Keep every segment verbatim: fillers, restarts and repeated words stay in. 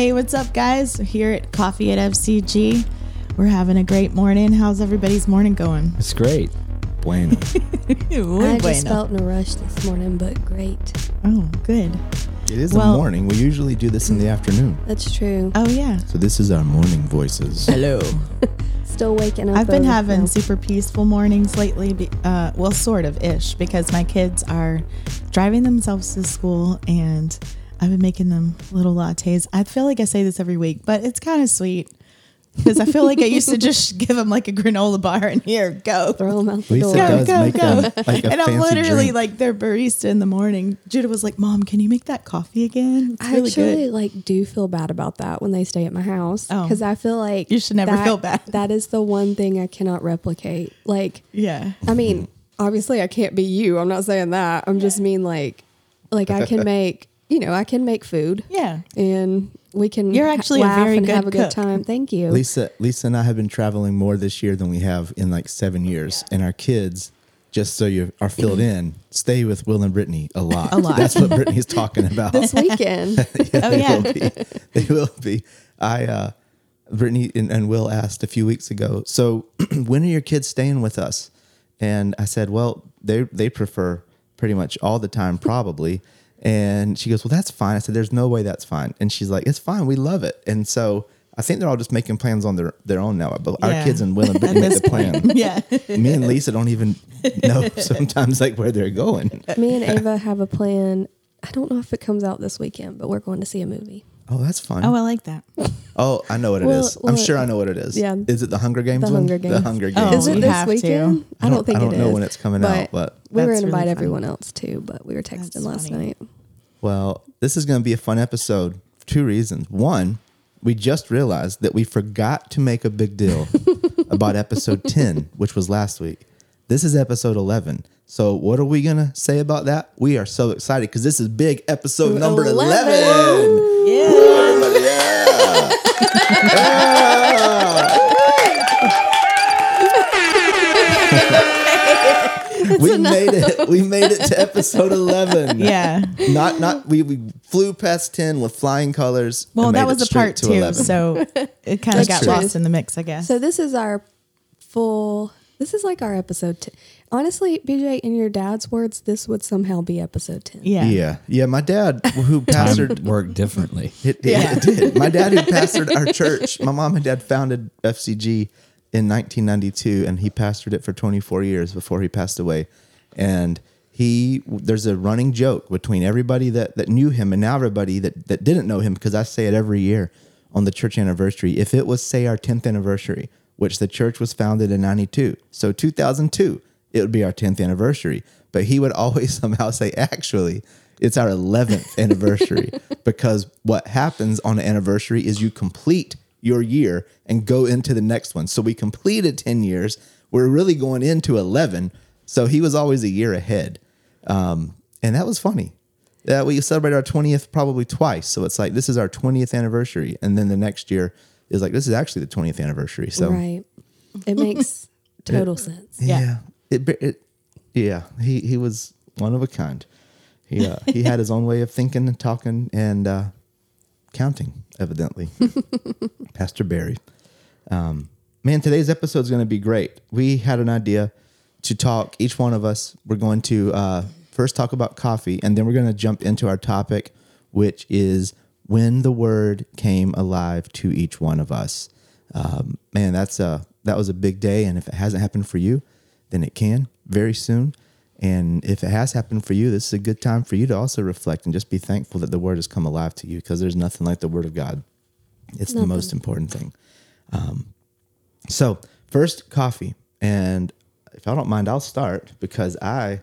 Hey, what's up, guys? We're here at Coffee at F C G. We're having a great morning. How's everybody's morning going? It's great. Bueno. I bueno. just felt in a rush this morning, but great. Oh, good. It is well, a morning. We usually do this in the afternoon. That's true. Oh, yeah. So this is our morning voices. Hello. Still waking up. I've been having now. super peaceful mornings lately. Uh, well, sort of ish, because my kids are driving themselves to school and I've been making them little lattes. I feel like I say this every week, but it's kind of sweet. Because I feel like I used to just give them like a granola bar and here, go. Throw them out the door. Go, go, go. Like and I'm literally drink. like their barista in the morning. Judah was like, Mom, can you make that coffee again? It's I really actually good. like do feel bad about that when they stay at my house. Because oh. I feel like. You should never that, feel bad. That is the one thing I cannot replicate. Like, yeah. I mean, obviously I can't be you. I'm not saying that. I'm yeah. just mean like, like I can make, you know, I can make food. Yeah. And. We can You're actually laugh a very and good have a good cook. time. Thank you. Lisa Lisa and I have been traveling more this year than we have in like seven years. Yeah. And our kids, just so you are filled in, stay with Will and Brittany a lot. a lot. That's what Brittany's talking about. This weekend. yeah, oh, they yeah. Will be. They will be. I, uh, Brittany and, and Will asked a few weeks ago, so when are your kids staying with us? And I said, well, they they prefer pretty much all the time, probably. And she goes, well, that's fine. I said, there's no way that's fine. And she's like, it's fine. We love it. And so I think they're all just making plans on their, their own now. But yeah. our kids and Will and Brittany make the plan. yeah. Me and Lisa don't even know sometimes like where they're going. Me and Ava have a plan. I don't know if it comes out this weekend, but we're going to see a movie. Oh, that's fun. Oh, I like that. Oh, I know what it well, is. Well, I'm sure I know what it is. Yeah. Is it the Hunger Games? The one? Hunger Games. The Hunger Games. Oh, is it this weekend? I don't, I don't think it is. I don't know is, when it's coming but out, but we were going to invite really everyone else too, but we were texting that's last funny. night. Well, this is going to be a fun episode for two reasons. One, we just realized that we forgot to make a big deal about episode ten, which was last week. This is episode eleven. So what are we going to say about that? We are so excited because this is big episode number eleven. Yeah. Woo, yeah. yeah. We enough. made it. We made it to episode eleven. Yeah. Not not we, we flew past ten with flying colors. Well, that was a part two, eleven. So it kind of got true. lost in the mix, I guess. So this is our full This is like our episode ten. Honestly, B J, in your dad's words, this would somehow be episode ten. Yeah. Yeah. Yeah. My dad, who pastored. worked differently. It, it, yeah. it did. My dad, who pastored our church, my mom and dad founded F C G in nineteen ninety-two, and he pastored it for twenty-four years before he passed away. And he, there's a running joke between everybody that, that knew him and now everybody that, that didn't know him, because I say it every year on the church anniversary. If it was, say, our tenth anniversary, which the church was founded in ninety-two. So two thousand two, it would be our tenth anniversary. But he would always somehow say, actually, it's our eleventh anniversary. Because what happens on an anniversary is you complete your year and go into the next one. So we completed ten years. We're really going into eleven. So he was always a year ahead. Um, and that was funny. Uh, we celebrated our twentieth probably twice. So it's like, this is our twentieth anniversary. And then the next year, is like, this is actually the twentieth anniversary. So right. It makes total it, sense. Yeah. yeah. It, it yeah, he he was one of a kind. He uh, he had his own way of thinking and talking and uh, counting, evidently. Pastor Barry. Um, man, today's episode is going to be great. We had an idea to talk, each one of us, we're going to uh, first talk about coffee, and then we're going to jump into our topic, which is when the word came alive to each one of us. Um, man, that's a, that was a big day. And if it hasn't happened for you, then it can very soon. And if it has happened for you, this is a good time for you to also reflect and just be thankful that the word has come alive to you, because there's nothing like the word of God. It's nothing. The most important thing. Um, so first, coffee. And if I don't mind, I'll start because I...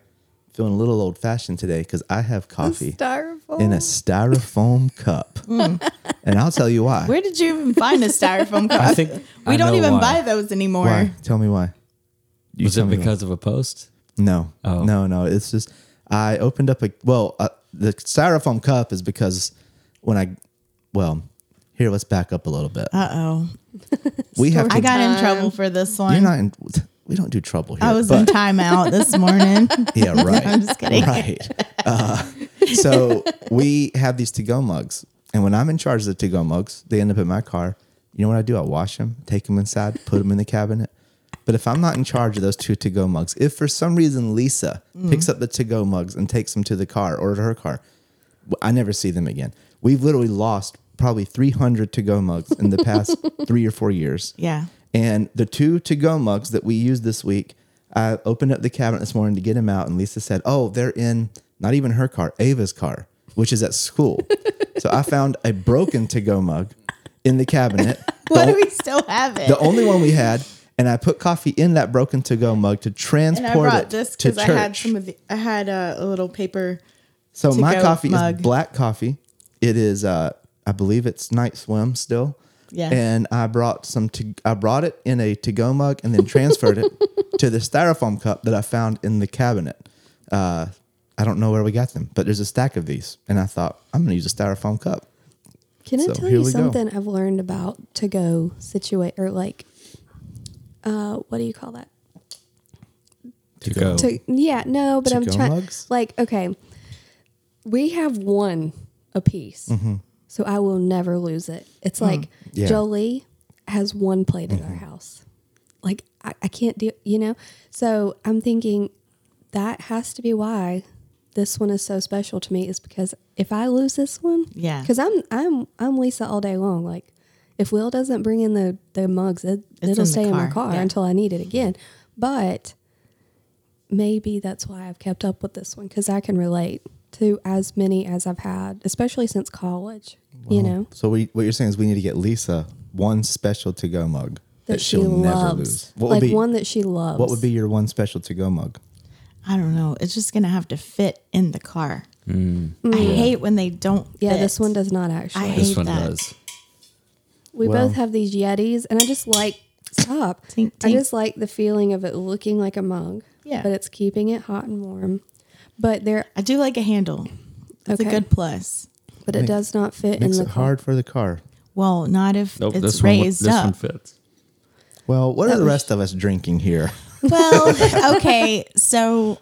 feeling a little old fashioned today because I have coffee styrofoam. in a styrofoam cup. Mm. And I'll tell you why. Where did you even find a styrofoam cup? I think we I don't even why. buy those anymore. Why? Tell me why. You Was it because why. of a post? No, oh. no, no. It's just, I opened up a, well, uh, the styrofoam cup is because when I, well, here, let's back up a little bit. Uh-oh. We have. I got time. in trouble for this one. You're not in We don't do trouble here. I was but, in timeout this morning. Yeah, right. No, I'm just kidding. Right. Uh, so we have these to-go mugs, And when I'm in charge of the to-go mugs, they end up in my car. You know what I do? I wash them, take them inside, put them in the cabinet. But if I'm not in charge of those two to-go mugs, if for some reason Lisa mm. picks up the to-go mugs and takes them to the car or to her car, I never see them again. We've literally lost probably three hundred to-go mugs in the past three or four years. Yeah. And the two to-go mugs that we used this week, I opened up the cabinet this morning to get them out, and Lisa said, oh, they're in not even her car, Ava's car, which is at school. So I found a broken to-go mug in the cabinet. Why do we still have it? The only one we had. And I put coffee in that broken to-go mug to transport and I brought it this to church. I had some of the, I had a, a little paper. So my coffee mug. is black coffee. It is, uh, I believe it's Night Swim still. Yeah. And I brought some. To, I brought it in a to-go mug and then transferred it to the styrofoam cup that I found in the cabinet. Uh, I don't know where we got them, but there's a stack of these, and I thought I'm going to use a styrofoam cup. Can so I tell you something go. I've learned about to-go situate or like. Uh, what do you call that? To go. To, yeah, no, but to I'm trying. Like, okay, we have one a piece, mm-hmm. so I will never lose it. It's mm-hmm. like yeah. Jolie has one plate mm-hmm. in our house. Like, I, I can't do, you know? So I'm thinking that has to be why this one is so special to me is because if I lose this one, yeah, because I'm I'm I'm Lisa all day long, like. If Will doesn't bring in the, the mugs, it, it'll stay in my car yeah. until I need it again. But maybe that's why I've kept up with this one, because I can relate to as many as I've had, especially since college, well, you know? So we, what you're saying is we need to get Lisa one special to-go mug that, that she'll she loves. never lose. What like would be, one that she loves. What would be your one special to-go mug? I don't know. It's just going to have to fit in the car. Mm. I yeah. hate when they don't Yeah, fit. This one does not actually. I this hate one that. does. We well, both have these Yetis, and I just like, stop. Tink, tink. I just like the feeling of it looking like a mug, yeah. but it's keeping it hot and warm. But there, I do like a handle. That's okay. a good plus. But it, it makes, does not fit in the car. Makes it hard for the car. Well, not if nope, it's this raised one, this up. This one fits. Well, what that are the rest of us drinking here? Well, okay, so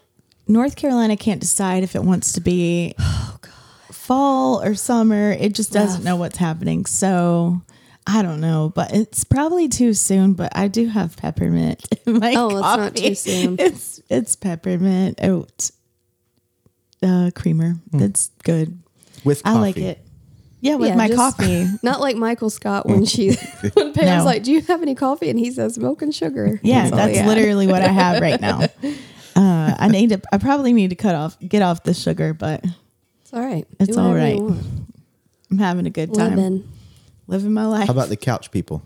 North Carolina can't decide if it wants to be oh, God. fall or summer. It just doesn't wow. know what's happening, so... I don't know, but it's probably too soon, but I do have peppermint in my oh, coffee. Oh, it's not too soon. It's it's peppermint oat uh, creamer. Mm. That's good. With coffee. I like it. Yeah, with yeah, my just, coffee. Not like Michael Scott when she when Pam's no. like, do you have any coffee? And he says, milk and sugar. Yeah, that's, that's yeah. literally what I have right now. Uh, I need to. I probably need to cut off, get off the sugar, but it's all right. It's all right. I'm having a good time. Living. Living my life. How about the couch people?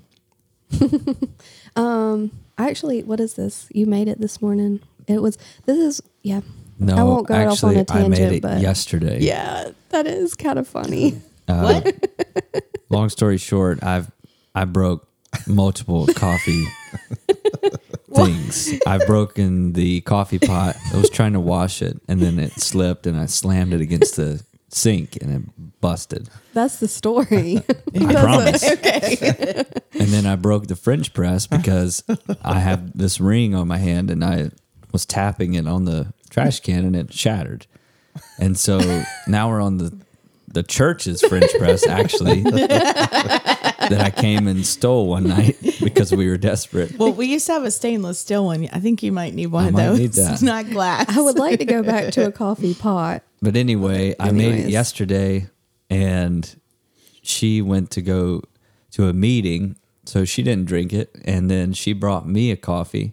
um, I actually, what is this? You made it this morning. It was, this is, yeah. No, I won't go actually, off on a tangent, I made it but yesterday. Yeah, that is kind of funny. Uh, what? Long story short, I've, I broke multiple coffee things. I've broken the coffee pot. I was trying to wash it, and then it slipped, and I slammed it against the sink, and it busted. That's the story. I promise. Okay. And then I broke the French press because I have this ring on my hand, and I was tapping it on the trash can, and it shattered. And so now we're on the the church's French press, actually, that I came and stole one night because we were desperate. Well, we used to have a stainless steel one. I think you might need one I of might those. Need that. It's not glass. I would like to go back to a coffee pot. But anyway, Anyways. I made it yesterday, and she went to go to a meeting, so she didn't drink it, and then she brought me a coffee,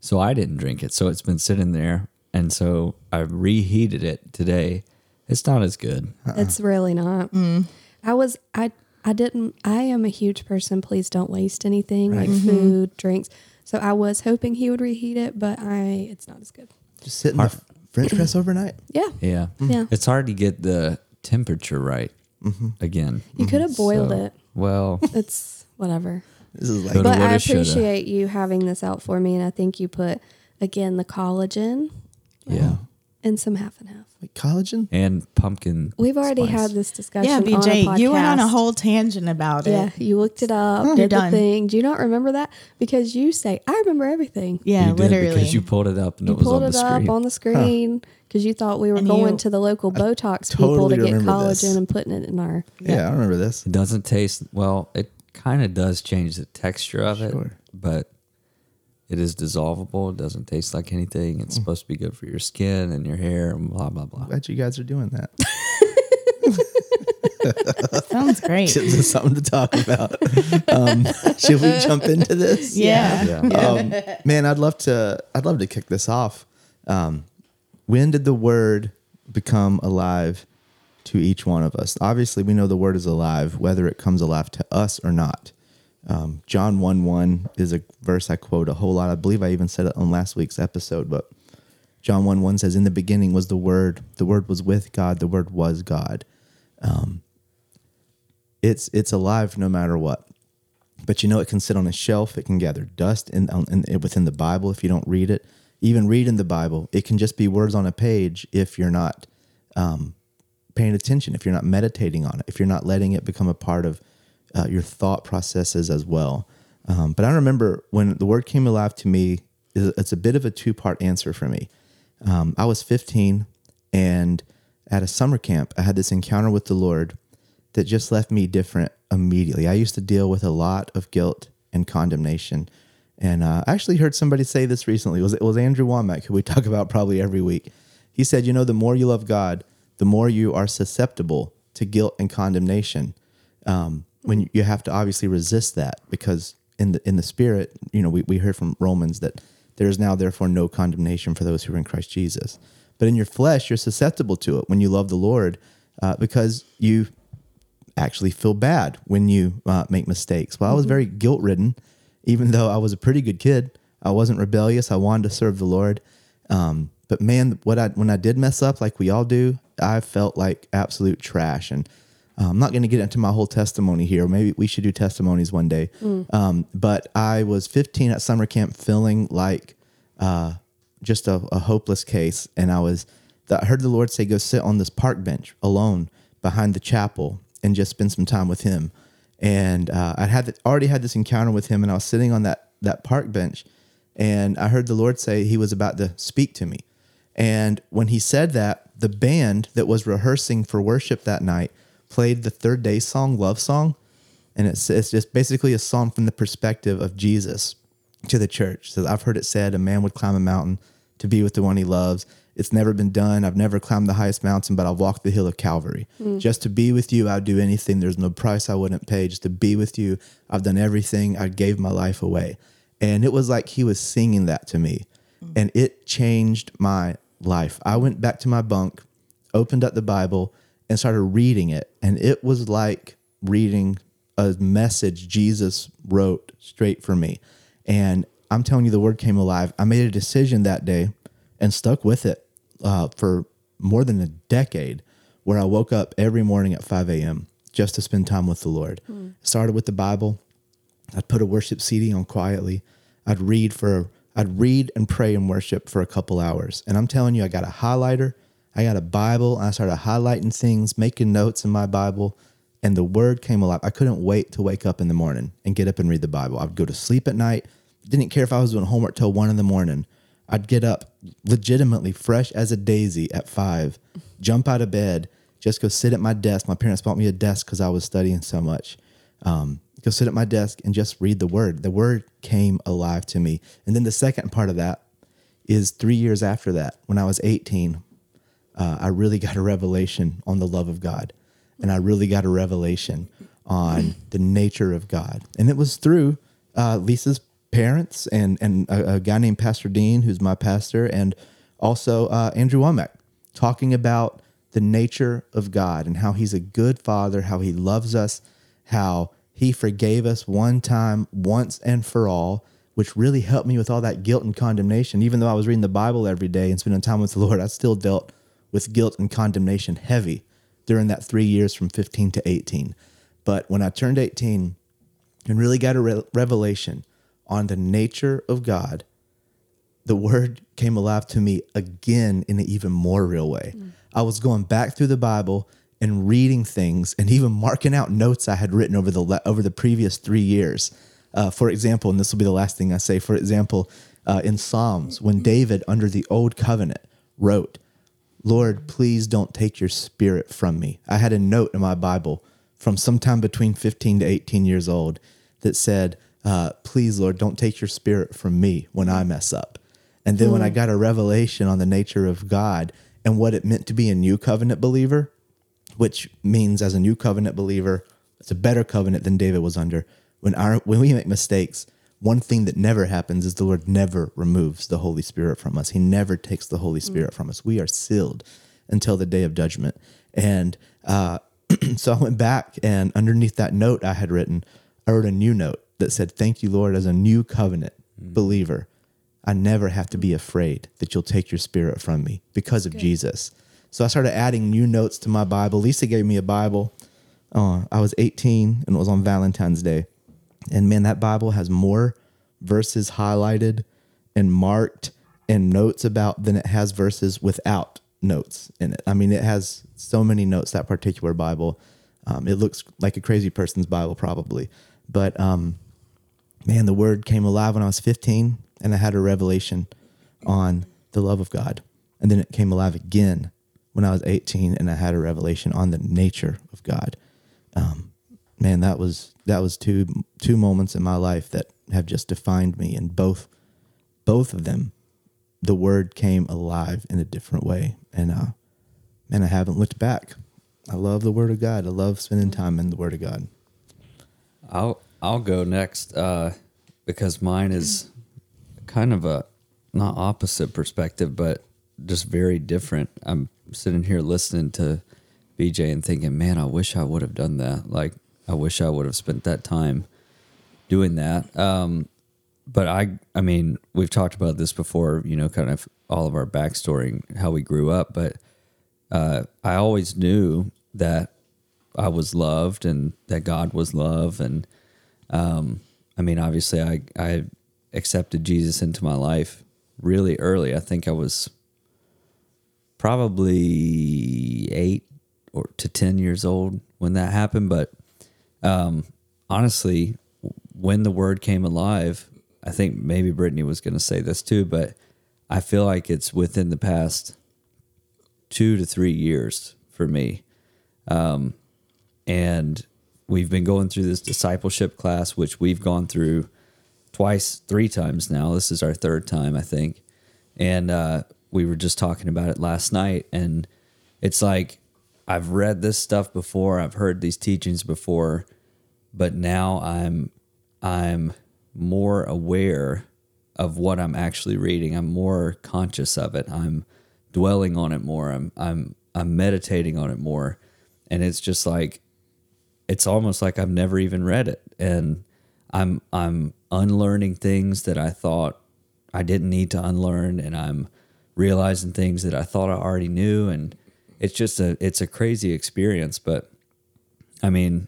so I didn't drink it, so it's been sitting there, and so I reheated it today. It's not as good. Uh-uh. It's really not. Mm. I was, I, I didn't, I am a huge person, please don't waste anything, right. like mm-hmm. food, drinks, so I was hoping he would reheat it, but I, it's not as good. Just sitting there. French press overnight? Yeah. Yeah. Mm-hmm. yeah. It's hard to get the temperature right mm-hmm. again. You could have boiled so, it. Well. It's whatever. This is like, but I appreciate shoulda. you having this out for me, and I think you put, again, the collagen. Yeah. And some half and half. Like collagen? And pumpkin We've already spice. had this discussion yeah, B J, on a podcast. You went on a whole tangent about it. Yeah, you looked it up, oh, did the thing. Do you not remember that? Because you say, I remember everything. Yeah, you literally. Did because you pulled it up and you it was on the screen. You pulled it up on the screen because huh. you thought we were and going you, to the local I Botox totally people to get collagen this. and putting it in our... Yeah, yeah, I remember this. It doesn't taste... Well, it kind of does change the texture of sure. it, but... It is dissolvable. It doesn't taste like anything. It's mm. supposed to be good for your skin and your hair and blah, blah, blah. I'm glad you guys are doing that. Sounds great. This is something to talk about. Um, should we jump into this? Yeah. yeah. Um, man, I'd love to I'd love to kick this off. Um, when did the word become alive to each one of us? Obviously, we know the word is alive, whether it comes alive to us or not. Um, John one one is a verse I quote a whole lot. I believe I even said it on last week's episode, but John one one says, in the beginning was the Word. The Word was with God. The Word was God. Um, it's it's alive no matter what. But you know, it can sit on a shelf. It can gather dust in, in, in within the Bible if you don't read it. Even reading the Bible, it can just be words on a page if you're not um, paying attention, if you're not meditating on it, if you're not letting it become a part of Uh, your thought processes as well. Um, but I remember when the word came alive to me, it's a bit of a two-part answer for me. Um, I was fifteen, and at a summer camp, I had this encounter with the Lord that just left me different immediately. I used to deal with a lot of guilt and condemnation. And uh, I actually heard somebody say this recently. It was, it was Andrew Womack, who we talk about probably every week. He said, you know, the more you love God, the more you are susceptible to guilt and condemnation. Um, when you have to obviously resist that, because in the in the spirit, you know, we, we heard from Romans that there is now therefore no condemnation for those who are in Christ Jesus. But in your flesh, you're susceptible to it when you love the Lord, uh, because you actually feel bad when you uh, make mistakes. Well, I was very guilt-ridden, even though I was a pretty good kid. I wasn't rebellious. I wanted to serve the Lord. Um, but man, what I when I did mess up, like we all do, I felt like absolute trash. And I'm not going to get into my whole testimony here. Maybe we should do testimonies one day. Mm. Um, but I was fifteen at summer camp feeling like uh, just a, a hopeless case. And I was, I heard the Lord say, go sit on this park bench alone behind the chapel and just spend some time with him. And uh, I had already had this encounter with him, and I was sitting on that, that park bench, and I heard the Lord say he was about to speak to me. And when he said that, the band that was rehearsing for worship that night played the Third Day song, Love Song, and it's it's just basically a song from the perspective of Jesus to the church. So I've heard it said, a man would climb a mountain to be with the one he loves. It's never been done. I've never climbed the highest mountain, but I'll walk the hill of Calvary. Mm. Just to be with you, I'd do anything. There's no price I wouldn't pay. Just to be with you, I've done everything. I gave my life away. And it was like he was singing that to me, mm. and it changed my life. I went back to my bunk, opened up the Bible, and started reading it. And it was like reading a message Jesus wrote straight for me. And I'm telling you, the word came alive. I made a decision that day and stuck with it uh, for more than a decade, where I woke up every morning at five a.m. just to spend time with the Lord. Mm. Started with the Bible. I'd put a worship C D on quietly. I'd read for, I'd read and pray and worship for a couple hours. And I'm telling you, I got a highlighter, I got a Bible, and I started highlighting things, making notes in my Bible, and the word came alive. I couldn't wait to wake up in the morning and get up and read the Bible. I'd go to sleep at night. Didn't care if I was doing homework till one in the morning. I'd get up legitimately fresh as a daisy at five, jump out of bed, just go sit at my desk. My parents bought me a desk because I was studying so much. Um, go sit at my desk and just read the word. The word came alive to me. And then the second part of that is three years after that, when I was eighteen, Uh, I really got a revelation on the love of God, and I really got a revelation on the nature of God. And it was through uh, Lisa's parents and and a, a guy named Pastor Dean, who's my pastor, and also uh, Andrew Womack, talking about the nature of God and how he's a good father, how he loves us, how he forgave us one time, once and for all, which really helped me with all that guilt and condemnation. Even though I was reading the Bible every day and spending time with the Lord, I still dealt with guilt and condemnation heavy during that three years from fifteen to eighteen. But when I turned eighteen and really got a re- revelation on the nature of God, the word came alive to me again in an even more real way. Mm. I was going back through the Bible and reading things and even marking out notes I had written over the le- over the previous three years. Uh, for example, and this will be the last thing I say, for example, uh, in Psalms, when David under the old covenant wrote, "Lord, please don't take your spirit from me." I had a note in my Bible from sometime between fifteen to eighteen years old that said, uh, please, Lord, don't take your spirit from me when I mess up. And then mm. when I got a revelation on the nature of God and what it meant to be a new covenant believer, which means as a new covenant believer, it's a better covenant than David was under. When our when we make mistakes, one thing that never happens is the Lord never removes the Holy Spirit from us. He never takes the Holy Spirit mm. from us. We are sealed until the day of judgment. And uh, so I went back, and underneath that note I had written, I wrote a new note that said, "Thank you, Lord, as a new covenant mm. believer, I never have to be afraid that you'll take your spirit from me because of Good. Jesus." So I started adding new notes to my Bible. Lisa gave me a Bible. Uh, I was eighteen, and it was on Valentine's Day. And man, that Bible has more verses highlighted and marked and notes about than it has verses without notes in it. I mean, it has so many notes, that particular Bible. Um, it looks like a crazy person's Bible probably. But um, man, the word came alive when I was fifteen, and I had a revelation on the love of God. And then it came alive again when I was eighteen, and I had a revelation on the nature of God. Um, man, that was... That was two two moments in my life that have just defined me, and both both of them, the word came alive in a different way. And uh, man, I haven't looked back. I love the Word of God. I love spending time in the Word of God. I'll I'll go next uh, because mine is kind of a not opposite perspective, but just very different. I'm sitting here listening to B J and thinking, man, I wish I would have done that. Like, I wish I would have spent that time doing that. Um, but I, I mean, we've talked about this before, you know, kind of all of our backstory and how we grew up. But uh, I always knew that I was loved and that God was love. And um, I mean, obviously I, I accepted Jesus into my life really early. I think I was probably eight or to ten years old when that happened. But Um, honestly, when the word came alive, I think maybe Brittany was going to say this too, but I feel like it's within the past two to three years for me. Um, and we've been going through this discipleship class, which we've gone through twice, three times now. This is our third time, I think. And, uh, we were just talking about it last night, and it's like, I've read this stuff before. I've heard these teachings before, but now I'm I'm more aware of what I'm actually reading. I'm more conscious of it. I'm dwelling on it more. I'm I'm I'm meditating on it more, and it's just like it's almost like I've never even read it, and I'm I'm unlearning things that I thought I didn't need to unlearn, and I'm realizing things that I thought I already knew, and it's just a, it's a crazy experience. But I mean,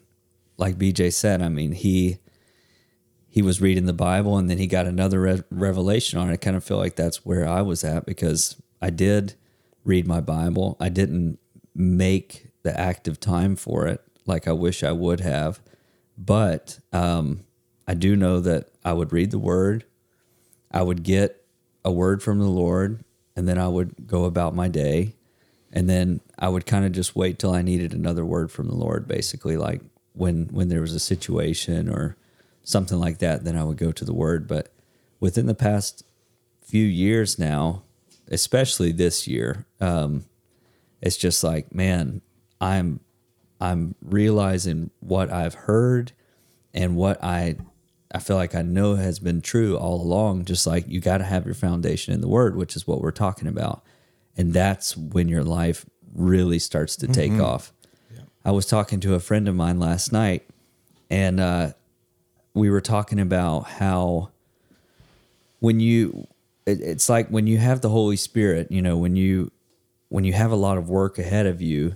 like B J said, I mean, he, he was reading the Bible, and then he got another re- revelation on it. I kind of feel like that's where I was at, because I did read my Bible. I didn't make the active time for it like I wish I would have, but, um, I do know that I would read the word. I would get a word from the Lord, and then I would go about my day. And then I would kind of just wait till I needed another word from the Lord, basically, like when when there was a situation or something like that, then I would go to the word. But within the past few years now, especially this year, um, it's just like, man, I'm I'm realizing what I've heard and what I I feel like I know has been true all along. Just like, you got to have your foundation in the word, which is what we're talking about. And that's when your life really starts to take mm-hmm. off. Yeah. I was talking to a friend of mine last night, and uh, we were talking about how when you, it, it's like when you have the Holy Spirit, you know, when you, when you have a lot of work ahead of you,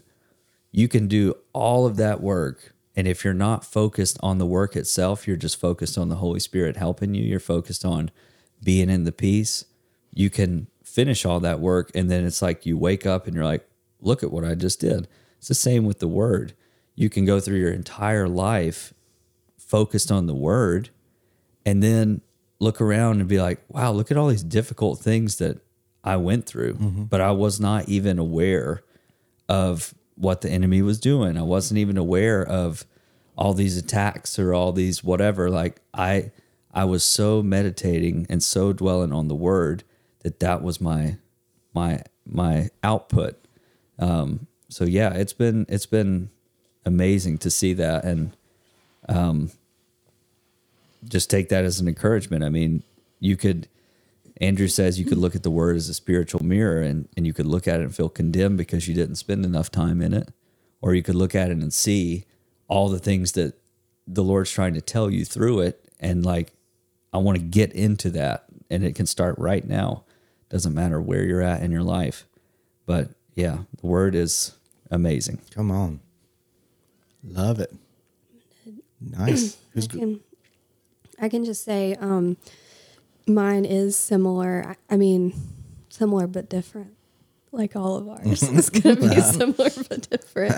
you can do all of that work. And if you're not focused on the work itself, you're just focused on the Holy Spirit helping you. You're focused on being in the peace. you can finish all that work. And then it's like you wake up and you're like, look at what I just did. It's the same with the word. You can go through your entire life focused on the word and then look around and be like, wow, look at all these difficult things that I went through, mm-hmm. but I was not even aware of what the enemy was doing. I wasn't even aware of all these attacks or all these whatever. Like I, I was so meditating and so dwelling on the word that that was my, my, my output. Um, so yeah, it's been, it's been amazing to see that. And, um, just take that as an encouragement. I mean, you could, Andrew says you could look at the word as a spiritual mirror and, and you could look at it and feel condemned because you didn't spend enough time in it. Or you could look at it and see all the things that the Lord's trying to tell you through it. And like, I want to get into that, and it can start right now. Doesn't matter where you're at in your life, but yeah, the word is amazing. Come on. Love it. Nice. Who's good? I can just say, um, mine is similar. I mean, similar but different. Like all of ours, it's going to be similar but different.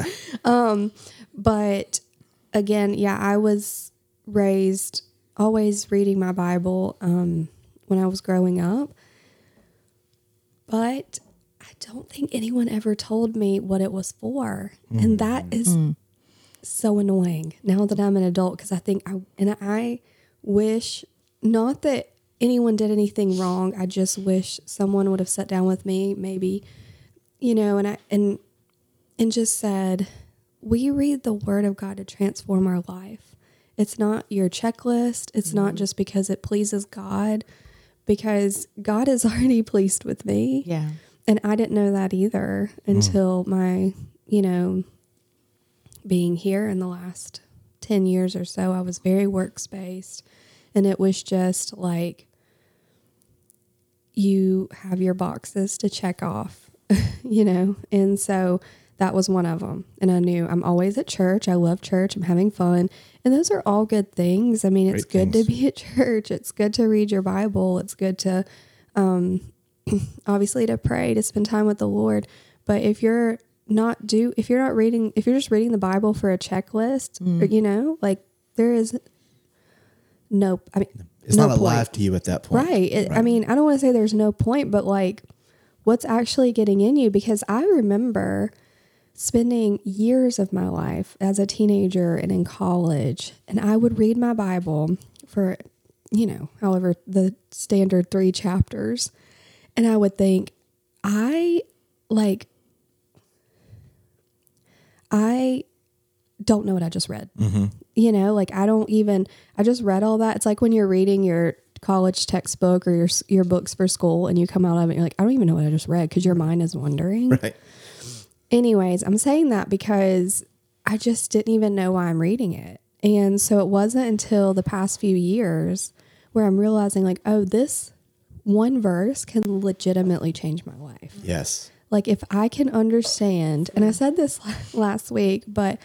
Um, but again, yeah, I was raised always reading my Bible um, when I was growing up. But I don't think anyone ever told me what it was for, mm. and that is mm. so annoying. Now that I'm an adult, because I think I and I wish not that. anyone did anything wrong. I just wish someone would have sat down with me, maybe, you know, and I and and just said, we read the Word of God to transform our life. It's not your checklist. It's mm-hmm. not just because it pleases God, because God is already pleased with me. Yeah. And I didn't know that either until mm. my, you know, being here in the last ten years or so. I was very works-based. And it was just like, you have your boxes to check off, you know? And so that was one of them. And I knew I'm always at church. I love church. I'm having fun. And those are all good things. I mean, Great it's good things. to be at church. It's good to read your Bible. It's good to, um, obviously to pray, to spend time with the Lord. But if you're not do, if you're not reading, if you're just reading the Bible for a checklist, mm. or, you know, like there is Nope. I mean, it's no not alive to you at that point. Right. It, right. I mean, I don't want to say there's no point, but like what's actually getting in you? Because I remember spending years of my life as a teenager and in college, and I would read my Bible for, you know, however the standard three chapters. And I would think I like, I don't know what I just read. Mm-hmm. You know, like I don't even, I just read all that. It's like when you're reading your college textbook or your your books for school and you come out of it and you're like, I don't even know what I just read, because your mind is wandering. Right. Anyways, I'm saying that because I just didn't even know why I'm reading it. And so it wasn't until the past few years where I'm realizing like, oh, this one verse can legitimately change my life. Yes. Like if I can understand, and I said this last week, but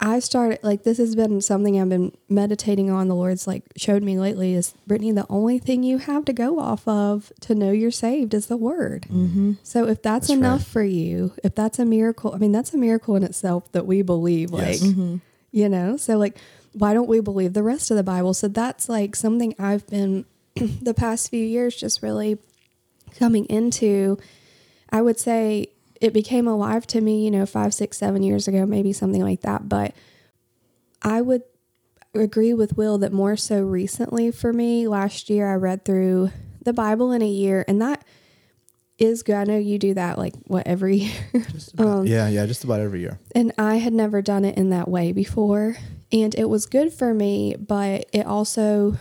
I started, like, this has been something I've been meditating on. The Lord's, like, showed me lately is, Brittany, the only thing you have to go off of to know you're saved is the Word. Mm-hmm. So if that's, that's enough right. for you, if that's a miracle, I mean, that's a miracle in itself that we believe, yes. like, mm-hmm. you know? So, like, why don't we believe the rest of the Bible? So that's, like, something I've been the past few years just really coming into. I would say it became alive to me, you know, five, six, seven years ago, maybe something like that. But I would agree with Will that more so recently for me, last year I read through the Bible in a year, and that is good. I know you do that like what every year. um, yeah. Yeah. Just about every year. And I had never done it in that way before, and it was good for me, but it also,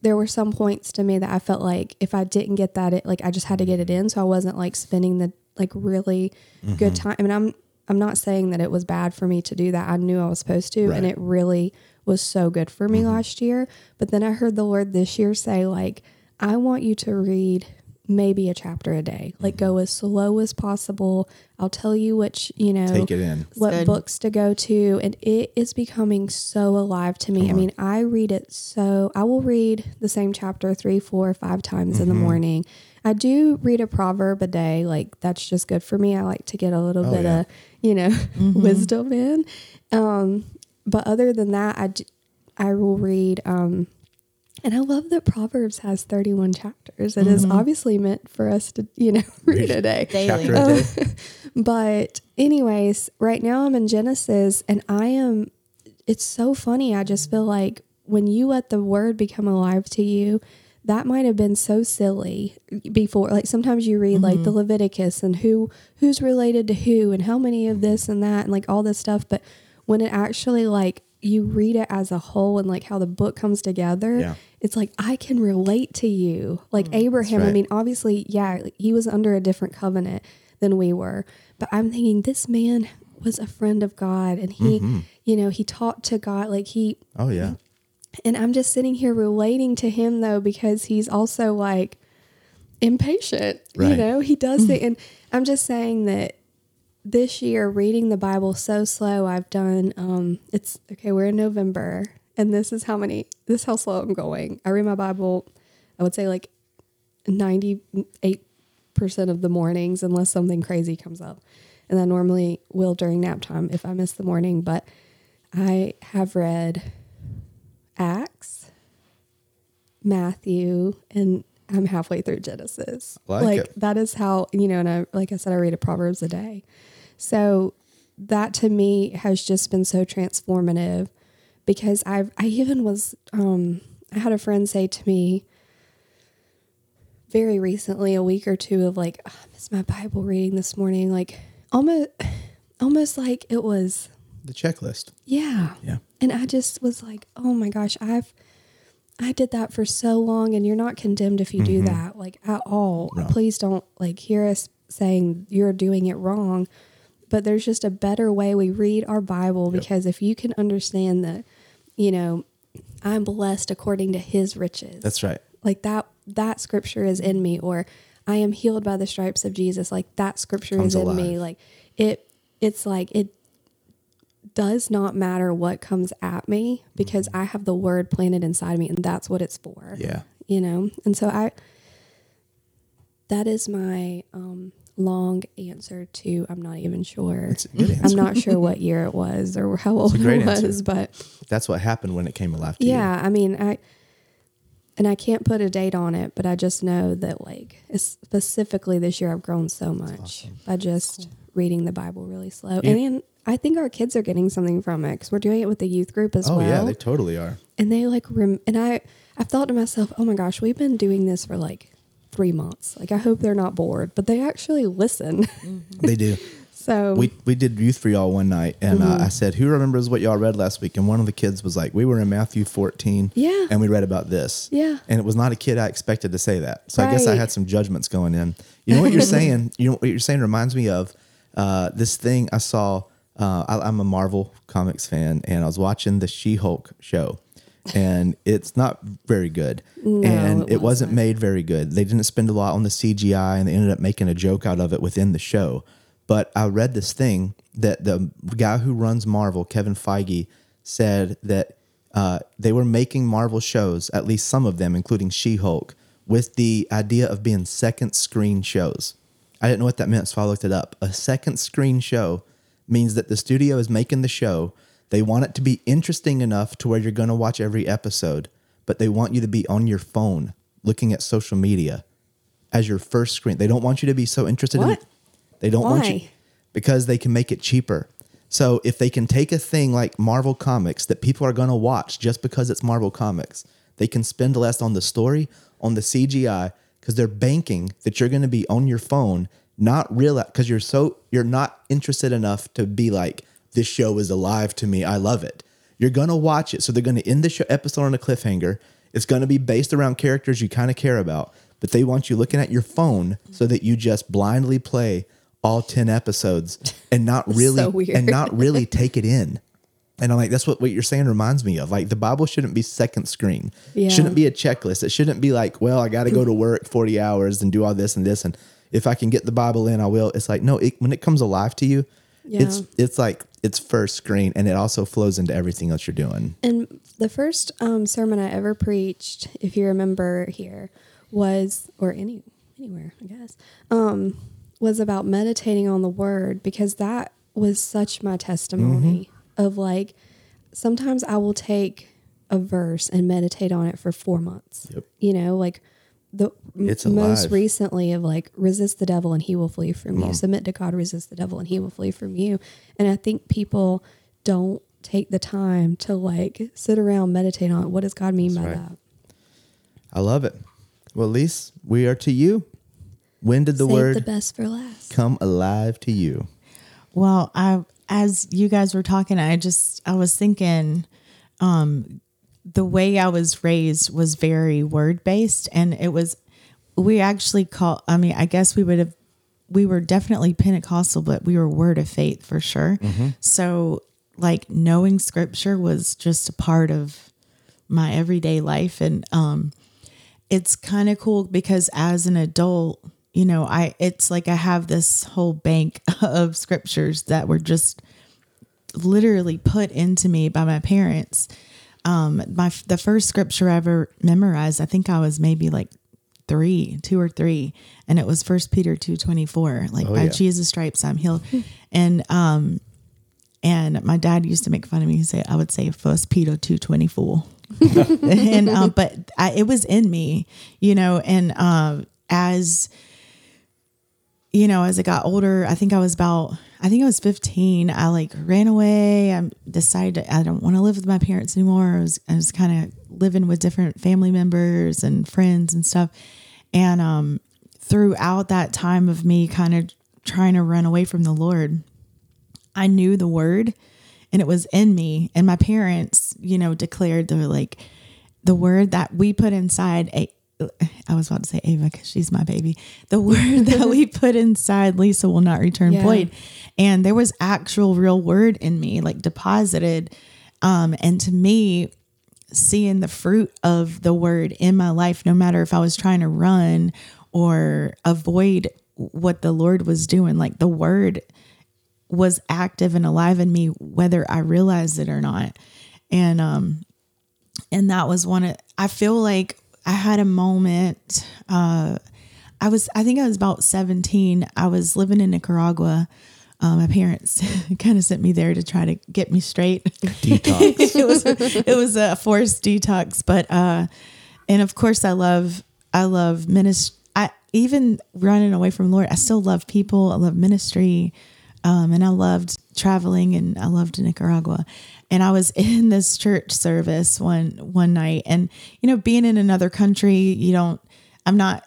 there were some points to me that I felt like if I didn't get that, it like, I just had to get it in. So I wasn't like spending the like really mm-hmm. good time. I mean, I'm, I'm not saying that it was bad for me to do that. I knew I was supposed to, right. and it really was so good for me mm-hmm. last year. But then I heard the Lord this year say, like, I want you to read maybe a chapter a day. Like mm-hmm. go as slow as possible. I'll tell you which, you know, take it in. What Good. Books to go to. And it is becoming so alive to me. Come I on. mean, I read it. So I will read the same chapter three, four, five times mm-hmm. in the morning. I do read a proverb a day. Like that's just good for me. I like to get a little oh, bit yeah. of, you know, mm-hmm. wisdom in. Um, but other than that, I, do, I will read, um, and I love that Proverbs has thirty-one chapters. It mm-hmm. is obviously meant for us to, you know, read a day. Daily. Um, but anyways, right now I'm in Genesis and I am, it's so funny. I just feel like when you let the word become alive to you, that might have been so silly before. Like sometimes you read mm-hmm. like the Leviticus and who who's related to who and how many of this and that and like all this stuff. But when it actually like you read it as a whole and like how the book comes together, yeah. it's like I can relate to you. Like mm, Abraham, right. I mean, obviously, yeah, he was under a different covenant than we were. But I'm thinking this man was a friend of God and he, mm-hmm. you know, he talked to God like he. Oh, yeah. He, And I'm just sitting here relating to him, though, because he's also, like, impatient, right. you know? He does it. And I'm just saying that this year, reading the Bible so slow, I've done, um, it's, okay, we're in November, and this is how many, this is how slow I'm going. I read my Bible, I would say, like, ninety-eight percent of the mornings, unless something crazy comes up. And I normally will during nap time if I miss the morning, but I have read Acts, Matthew, and I'm halfway through Genesis. Like, like that is how, you know, and I, like I said, I read a Proverbs a day. So that to me has just been so transformative because I've, I even was, um, I had a friend say to me very recently, a week or two of like, oh, I missed my Bible reading this morning. Like almost, almost like it was the checklist. Yeah. Yeah. And I just was like, oh my gosh, I've, I did that for so long and you're not condemned if you mm-hmm. do that, like at all. No. Please don't like hear us saying you're doing it wrong, but there's just a better way we read our Bible yep. because if you can understand that, you know, I'm blessed according to his riches. That's right. Like that, that scripture is in me, or I am healed by the stripes of Jesus. Like that scripture comes is in alive. me. Like it, it's like it, does not matter what comes at me because I have the word planted inside of me and that's what it's for. Yeah. You know? And so I, that is my, um, long answer to, I'm not even sure. It's a good answer. I'm not sure what year it was or how old it was, answer. But that's what happened when it came alive to yeah, you. Yeah. I mean, I, and I can't put a date on it, but I just know that like specifically this year I've grown so much awesome. by just cool. reading the Bible really slow. Yeah. And I think our kids are getting something from it because we're doing it with the youth group as oh, well. Oh, yeah, they totally are. And they like, rem- and I, I thought to myself, oh my gosh, we've been doing this for like three months. Like, I hope they're not bored, but they actually listen. Mm-hmm. They do. So we, we did Youth for Y'all one night and mm-hmm. uh, I said, who remembers what y'all read last week? And one of the kids was like, we were in Matthew fourteen yeah. and we read about this. Yeah. And it was not a kid I expected to say that. So right. I guess I had some judgments going in. You know what you're saying? You know what you're saying reminds me of uh, this thing I saw. Uh, I, I'm a Marvel comics fan, and I was watching the She-Hulk show, and it's not very good, no, and it, it wasn't. wasn't made very good. They didn't spend a lot on the C G I, and they ended up making a joke out of it within the show. But I read this thing that the guy who runs Marvel, Kevin Feige, said that uh, they were making Marvel shows, at least some of them, including She-Hulk, with the idea of being second screen shows. I didn't know what that meant, so I looked it up. A second screen show means that the studio is making the show. They want it to be interesting enough to where you're going to watch every episode, but they want you to be on your phone looking at social media as your first screen. They don't want you to be so interested what? in it. They don't Why? want you because they can make it cheaper. So if they can take a thing like Marvel Comics that people are going to watch just because it's Marvel Comics, they can spend less on the story, on the C G I, because they're banking that you're going to be on your phone. Not realize because you're so you're not interested enough to be like, this show is alive to me. I love it. You're gonna watch it, so they're gonna end the show episode on a cliffhanger. It's gonna be based around characters you kind of care about, but they want you looking at your phone so that you just blindly play all ten episodes and not really so and not really take it in. And I'm like, that's what, what you're saying reminds me of. Like, the Bible shouldn't be second screen. Yeah. It shouldn't be a checklist. It shouldn't be like, well, I got to go to work forty hours and do all this and this. And if I can get the Bible in, I will. It's like, no, it, when it comes alive to you, yeah. it's it's like it's first screen. And it also flows into everything else you're doing. And the first um, sermon I ever preached, if you remember here, was, or any anywhere, I guess, um, was about meditating on the word, because that was such my testimony. Mm-hmm. Of like, sometimes I will take a verse and meditate on it for four months. Yep. You know, like the it's most alive. Recently of like, resist the devil and he will flee from Mom. you. Submit to God, resist the devil and he will flee from you. And I think people don't take the time to like sit around, meditate on it. What does God mean That's by right. that? I love it. Well, Elise, we are to you. When did the Save word the best for last. Come alive to you? Well, I as you guys were talking, I just, I was thinking, um, the way I was raised was very word-based, and it was, we actually call, I mean, I guess we would have, we were definitely Pentecostal, but we were Word of Faith for sure. Mm-hmm. So like knowing scripture was just a part of my everyday life. And, um, it's kind of cool because as an adult, you know, I, it's like I have this whole bank of scriptures that were just literally put into me by my parents. Um, my, the first scripture I ever memorized, I think I was maybe like three, two or three. And it was First Peter two twenty-four, like oh, by yeah. Jesus' stripes, I'm healed. and, um, and my dad used to make fun of me. He said, I would say First Peter two twenty-four. and, um, but I, it was in me, you know, and, um, uh, as, you know, as I got older, I think I was about, I think I was fifteen. I like ran away. I decided I don't want to live with my parents anymore. I was, I was kind of living with different family members and friends and stuff. And, um, throughout that time of me kind of trying to run away from the Lord, I knew the word and it was in me. And my parents, you know, declared the, like the word that we put inside a, I was about to say Ava because she's my baby. The word that we put inside Lisa will not return yeah. void. And there was actual real word in me, like deposited. Um, and to me, seeing the fruit of the word in my life, no matter if I was trying to run or avoid what the Lord was doing, like the word was active and alive in me, whether I realized it or not. And, um, and that was one of, I feel like, I had a moment, uh, I was, I think I was about seventeen. I was living in Nicaragua. Um, my parents kind of sent me there to try to get me straight. Detox. it was, it was a forced detox, but, uh, and of course I love, I love ministry. I even running away from the Lord, I still love people. I love ministry. Um, and I loved traveling and I loved Nicaragua. And I was in this church service one, one night and, you know, being in another country, you don't, I'm not,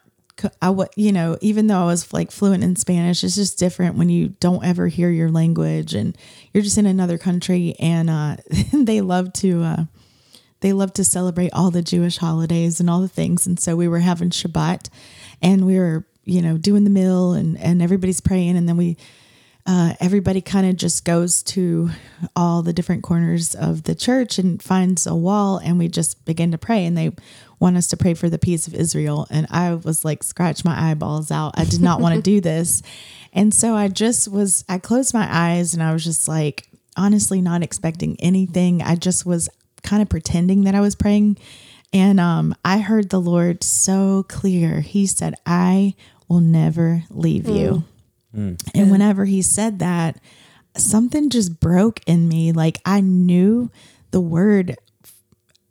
I would, you know, even though I was like fluent in Spanish, it's just different when you don't ever hear your language and you're just in another country. And, uh, they love to, uh, they love to celebrate all the Jewish holidays and all the things. And so we were having Shabbat and we were, you know, doing the meal and, and everybody's praying. And then we, Uh, everybody kind of just goes to all the different corners of the church and finds a wall and we just begin to pray. And they want us to pray for the peace of Israel. And I was like, scratch my eyeballs out. I did not want to do this. And so I just was, I closed my eyes and I was just like, honestly, not expecting anything. I just was kind of pretending that I was praying. And, um, I heard the Lord so clear. He said, I will never leave mm. you. Mm. And whenever he said that, something just broke in me. Like I knew the word.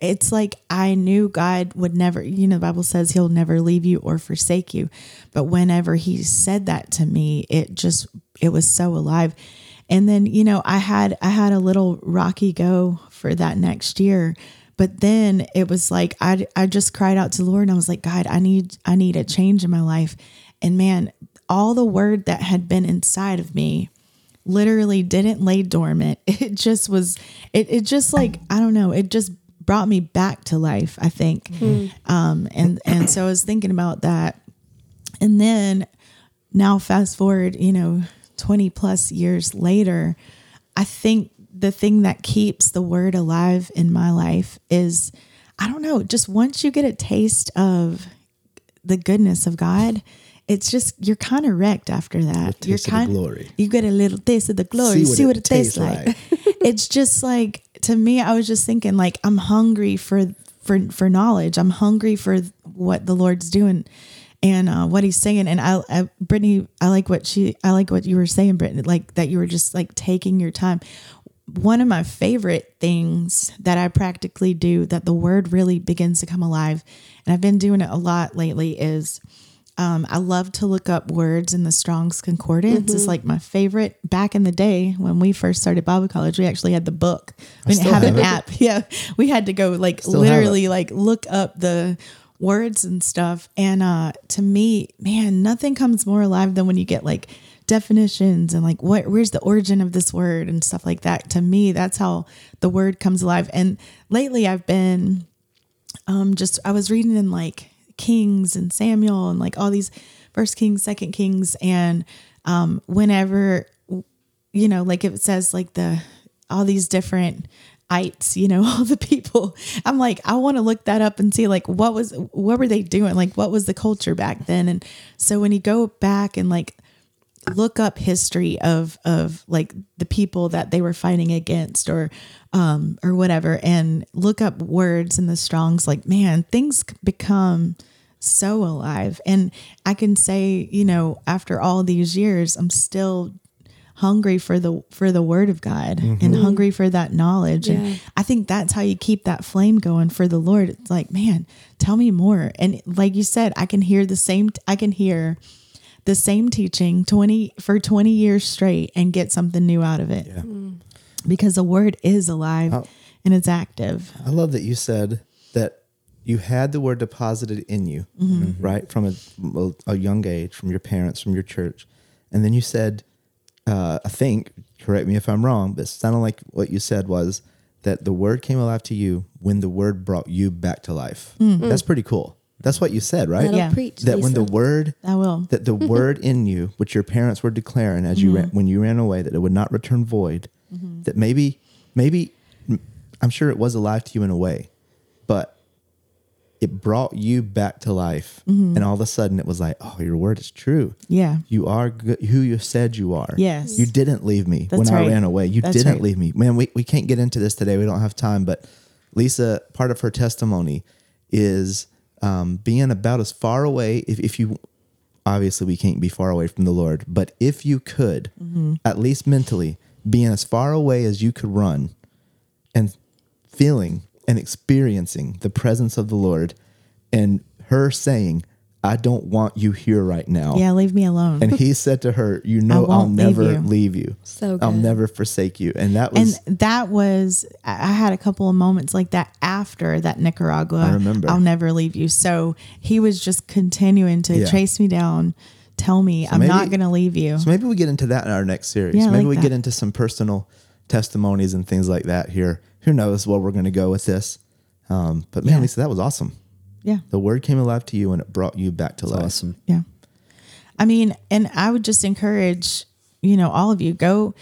It's like, I knew God would never, you know, the Bible says he'll never leave you or forsake you. But whenever he said that to me, it just, it was so alive. And then, you know, I had, I had a little rocky go for that next year, but then it was like, I, I just cried out to the Lord and I was like, God, I need, I need a change in my life. And man, all the word that had been inside of me literally didn't lay dormant. It just was, it, it just like, I don't know, it just brought me back to life, I think. Mm-hmm. Um, and, and so I was thinking about that. And then now fast forward, you know, twenty plus years later, I think the thing that keeps the word alive in my life is, I don't know, just once you get a taste of the goodness of God, it's just, you're kind of wrecked after that. You're kind of glory. You get a little taste of the glory. See what, See what it, it tastes, tastes like. like. It's just like, to me, I was just thinking like, I'm hungry for, for, for knowledge. I'm hungry for what the Lord's doing and uh, what he's saying. And I, I, Brittany, I like what she, I like what you were saying, Brittany, like that you were just like taking your time. One of my favorite things that I practically do that the word really begins to come alive, and I've been doing it a lot lately, is um, I love to look up words in the Strong's Concordance. Mm-hmm. It's like my favorite. Back in the day when we first started Bible college, we actually had the book. We I didn't have, have an it. app. Yeah. We had to go like still literally like look up the words and stuff. And uh, to me, man, nothing comes more alive than when you get like definitions and like what, where's the origin of this word and stuff like that. To me, that's how the word comes alive. And lately I've been um just I was reading in like Kings and Samuel and like all these First Kings, Second Kings, and um whenever, you know, like it says like the all these different ites, you know, all the people, I'm like, I want to look that up and see like what was what were they doing, like what was the culture back then. And so when you go back and like look up history of, of like the people that they were fighting against or, um, or whatever, and look up words in the Strong's, like, man, things become so alive. And I can say, you know, after all these years, I'm still hungry for the, for the word of God, mm-hmm. and hungry for that knowledge. Yeah. And I think that's how you keep that flame going for the Lord. It's like, man, tell me more. And like you said, I can hear the same, I can hear the same teaching twenty for twenty years straight and get something new out of it. Yeah. Mm. Because the word is alive oh, and it's active. I love that you said that you had the word deposited in you, mm-hmm. right? From a, a young age, from your parents, from your church. And then you said, uh, I think, correct me if I'm wrong, but it sounded like what you said was that the word came alive to you when the word brought you back to life. Mm-hmm. That's pretty cool. That's what you said, right? Yeah. Preach, that Lisa. When the word, I will. That the word in you, which your parents were declaring as mm-hmm. you ran, when you ran away, that it would not return void. Mm-hmm. That maybe, maybe, I'm sure it was alive to you in a way, but it brought you back to life, mm-hmm. and all of a sudden it was like, oh, your word is true. Yeah, you are good, who you said you are. Yes, you didn't leave me That's when right. I ran away. You That's didn't right. leave me, man. We we can't get into this today. We don't have time. But Lisa, part of her testimony is. Um, being about as far away, if, if you, obviously we can't be far away from the Lord, but if you could, mm-hmm. at least mentally, being as far away as you could run and feeling and experiencing the presence of the Lord, and her saying, I don't want you here right now. Yeah, leave me alone. And he said to her, you know, I'll never leave you. leave you. So good. I'll never forsake you. And that was... And that was... I had a couple of moments like that after that Nicaragua. I remember. I'll never leave you. So he was just continuing to yeah. chase me down, tell me, so I'm maybe, not going to leave you. So maybe we get into that in our next series. Yeah, maybe like we that. get into some personal testimonies and things like that here. Who knows where we're going to go with this. Um, but man, yeah. Lisa, that was awesome. Yeah. The word came alive to you and it brought you back to That's life. Awesome. Yeah. I mean, and I would just encourage, you know, all of you, go,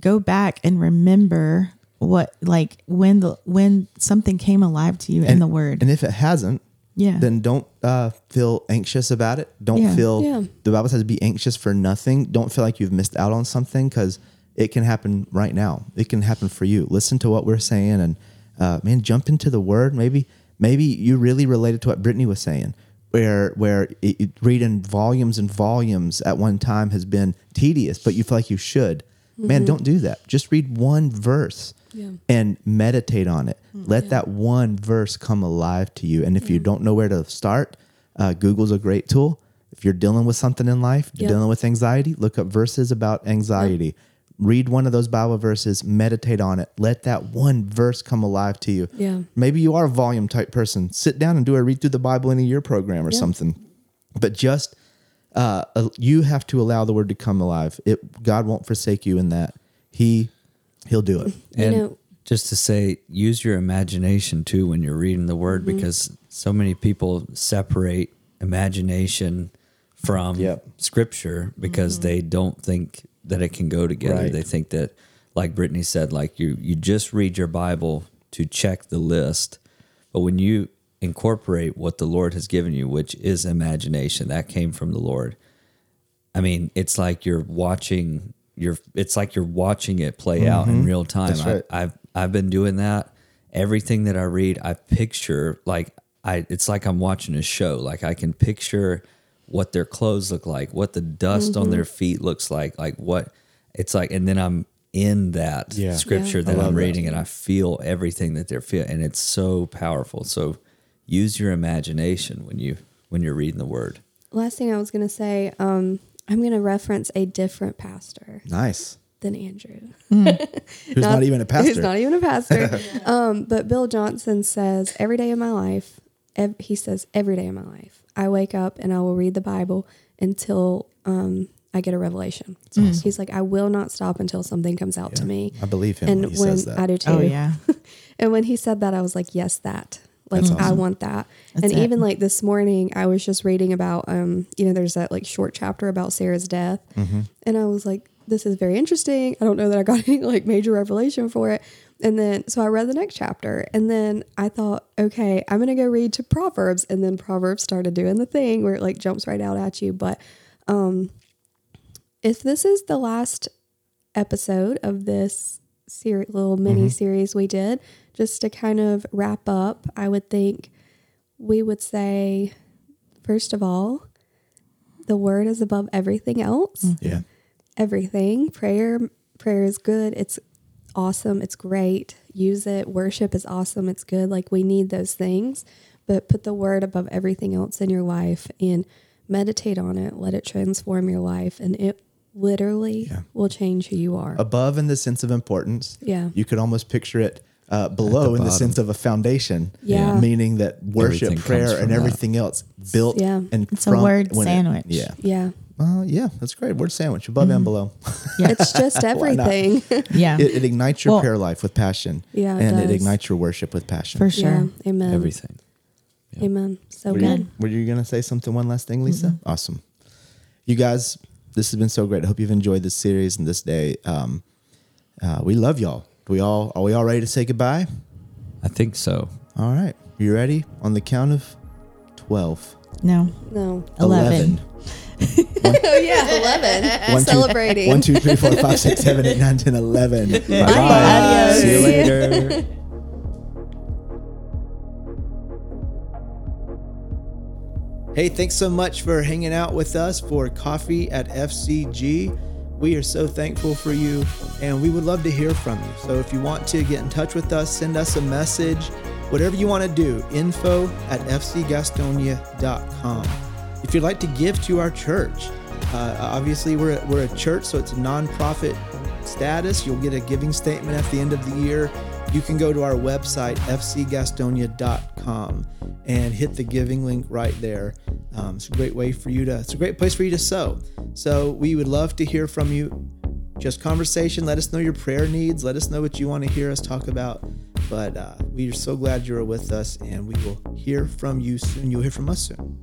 go back and remember what, like when the, when something came alive to you and, in the word. And if it hasn't, yeah, then don't uh, feel anxious about it. Don't yeah. feel, yeah. the Bible says be anxious for nothing. Don't feel like you've missed out on something, because it can happen right now. It can happen for you. Listen to what we're saying and uh, man, jump into the word. Maybe Maybe you really related to what Brittany was saying, where where it, it, reading volumes and volumes at one time has been tedious, but you feel like you should. Mm-hmm. Man, don't do that. Just read one verse yeah. and meditate on it. Mm-hmm. Let yeah. that one verse come alive to you. And if mm-hmm. you don't know where to start, uh, Google's a great tool. If you're dealing with something in life, yeah. dealing with anxiety, look up verses about anxiety. Yeah. Read one of those Bible verses, meditate on it. Let that one verse come alive to you. Yeah. Maybe you are a volume type person. Sit down and do a read through the Bible in a year program or yeah. something. But just uh, you have to allow the word to come alive. It God won't forsake you in that. He he'll do it. And you know, just to say, use your imagination too when you're reading the word, mm-hmm. because so many people separate imagination from yep. scripture because mm-hmm. they don't think that it can go together. Right. They think that like Brittany said, like you, you just read your Bible to check the list. But when you incorporate what the Lord has given you, which is imagination, that came from the Lord. I mean, it's like you're watching your, it's like you're watching it play mm-hmm. out in real time. That's right. I, I've, I've been doing that. Everything that I read, I picture like I, it's like I'm watching a show. Like I can picture what their clothes look like, what the dust mm-hmm. on their feet looks like, like what it's like. And then I'm in that yeah. scripture yeah. that I'm reading that. And I feel everything that they're feeling. And it's so powerful. So use your imagination when you, when you're reading the word. Last thing I was going to say, um, I'm going to reference a different pastor. Nice. Than Andrew. Mm. Who's not, not even a pastor. Who's not even a pastor. um, but Bill Johnson says, every day of my life, ev- he says, every day of my life, I wake up and I will read the Bible until um, I get a revelation. Mm. Awesome. He's like, I will not stop until something comes out yeah. to me. I believe him and when he when says that. I do too. Oh, yeah. And when he said that, I was like, yes, that. Like, awesome. I want that. That's and it. Even like this morning, I was just reading about, um, you know, there's that like short chapter about Sarah's death. Mm-hmm. And I was like, this is very interesting. I don't know that I got any like major revelation for it. And then, so I read the next chapter and then I thought, okay, I'm going to go read to Proverbs. And then Proverbs started doing the thing where it like jumps right out at you. But, um, if this is the last episode of this series, little mini mm-hmm. series we did, just to kind of wrap up, I would think we would say, first of all, the word is above everything else. Mm-hmm. Yeah. Everything. Prayer, prayer is good. It's awesome. It's great. Use it. Worship is awesome. It's good. Like we need those things, but put the word above everything else in your life and meditate on it. Let it transform your life. And it literally yeah. will change who you are. Above in the sense of importance. Yeah. You could almost picture it uh, below the in the sense of a foundation. Yeah. Meaning that worship, everything prayer, and everything that. Else built. Yeah. And it's from a word sandwich. It, yeah. Yeah. Well, uh, yeah, that's great. Word sandwich, above mm. and below. Yeah. It's just everything. Yeah. It, it ignites your well, prayer life with passion. Yeah, it And does. It ignites your worship with passion. For sure. Yeah. Amen. Everything. Yeah. Amen. So were good. You, were you going to say something, one last thing, Lisa? Mm-hmm. Awesome. You guys, this has been so great. I hope you've enjoyed this series and this day. Um, uh, we love y'all. We all Are we all ready to say goodbye? I think so. All right. You ready? On the count of twelve. No. No. eleven. eleven. One, oh yeah, eleven. One, Celebrating. Two, one, two, three, four, five, six, seven, eight, nine, ten, eleven. Bye. Bye. Bye. Adios. See you later. Hey, thanks so much for hanging out with us for Coffee at F C G. We are so thankful for you, and we would love to hear from you. So if you want to get in touch with us, send us a message. Whatever you want to do, info at f c gastonia dot com. If you'd like to give to our church, uh, obviously we're a, we're a church, so it's a nonprofit status. You'll get a giving statement at the end of the year. You can go to our website, f c gastonia dot com, and hit the giving link right there. Um, it's a great way for you to, it's a great place for you to sow. So we would love to hear from you. Just conversation. Let us know your prayer needs. Let us know what you want to hear us talk about. But uh, we are so glad you're with us, and we will hear from you soon. You'll hear from us soon.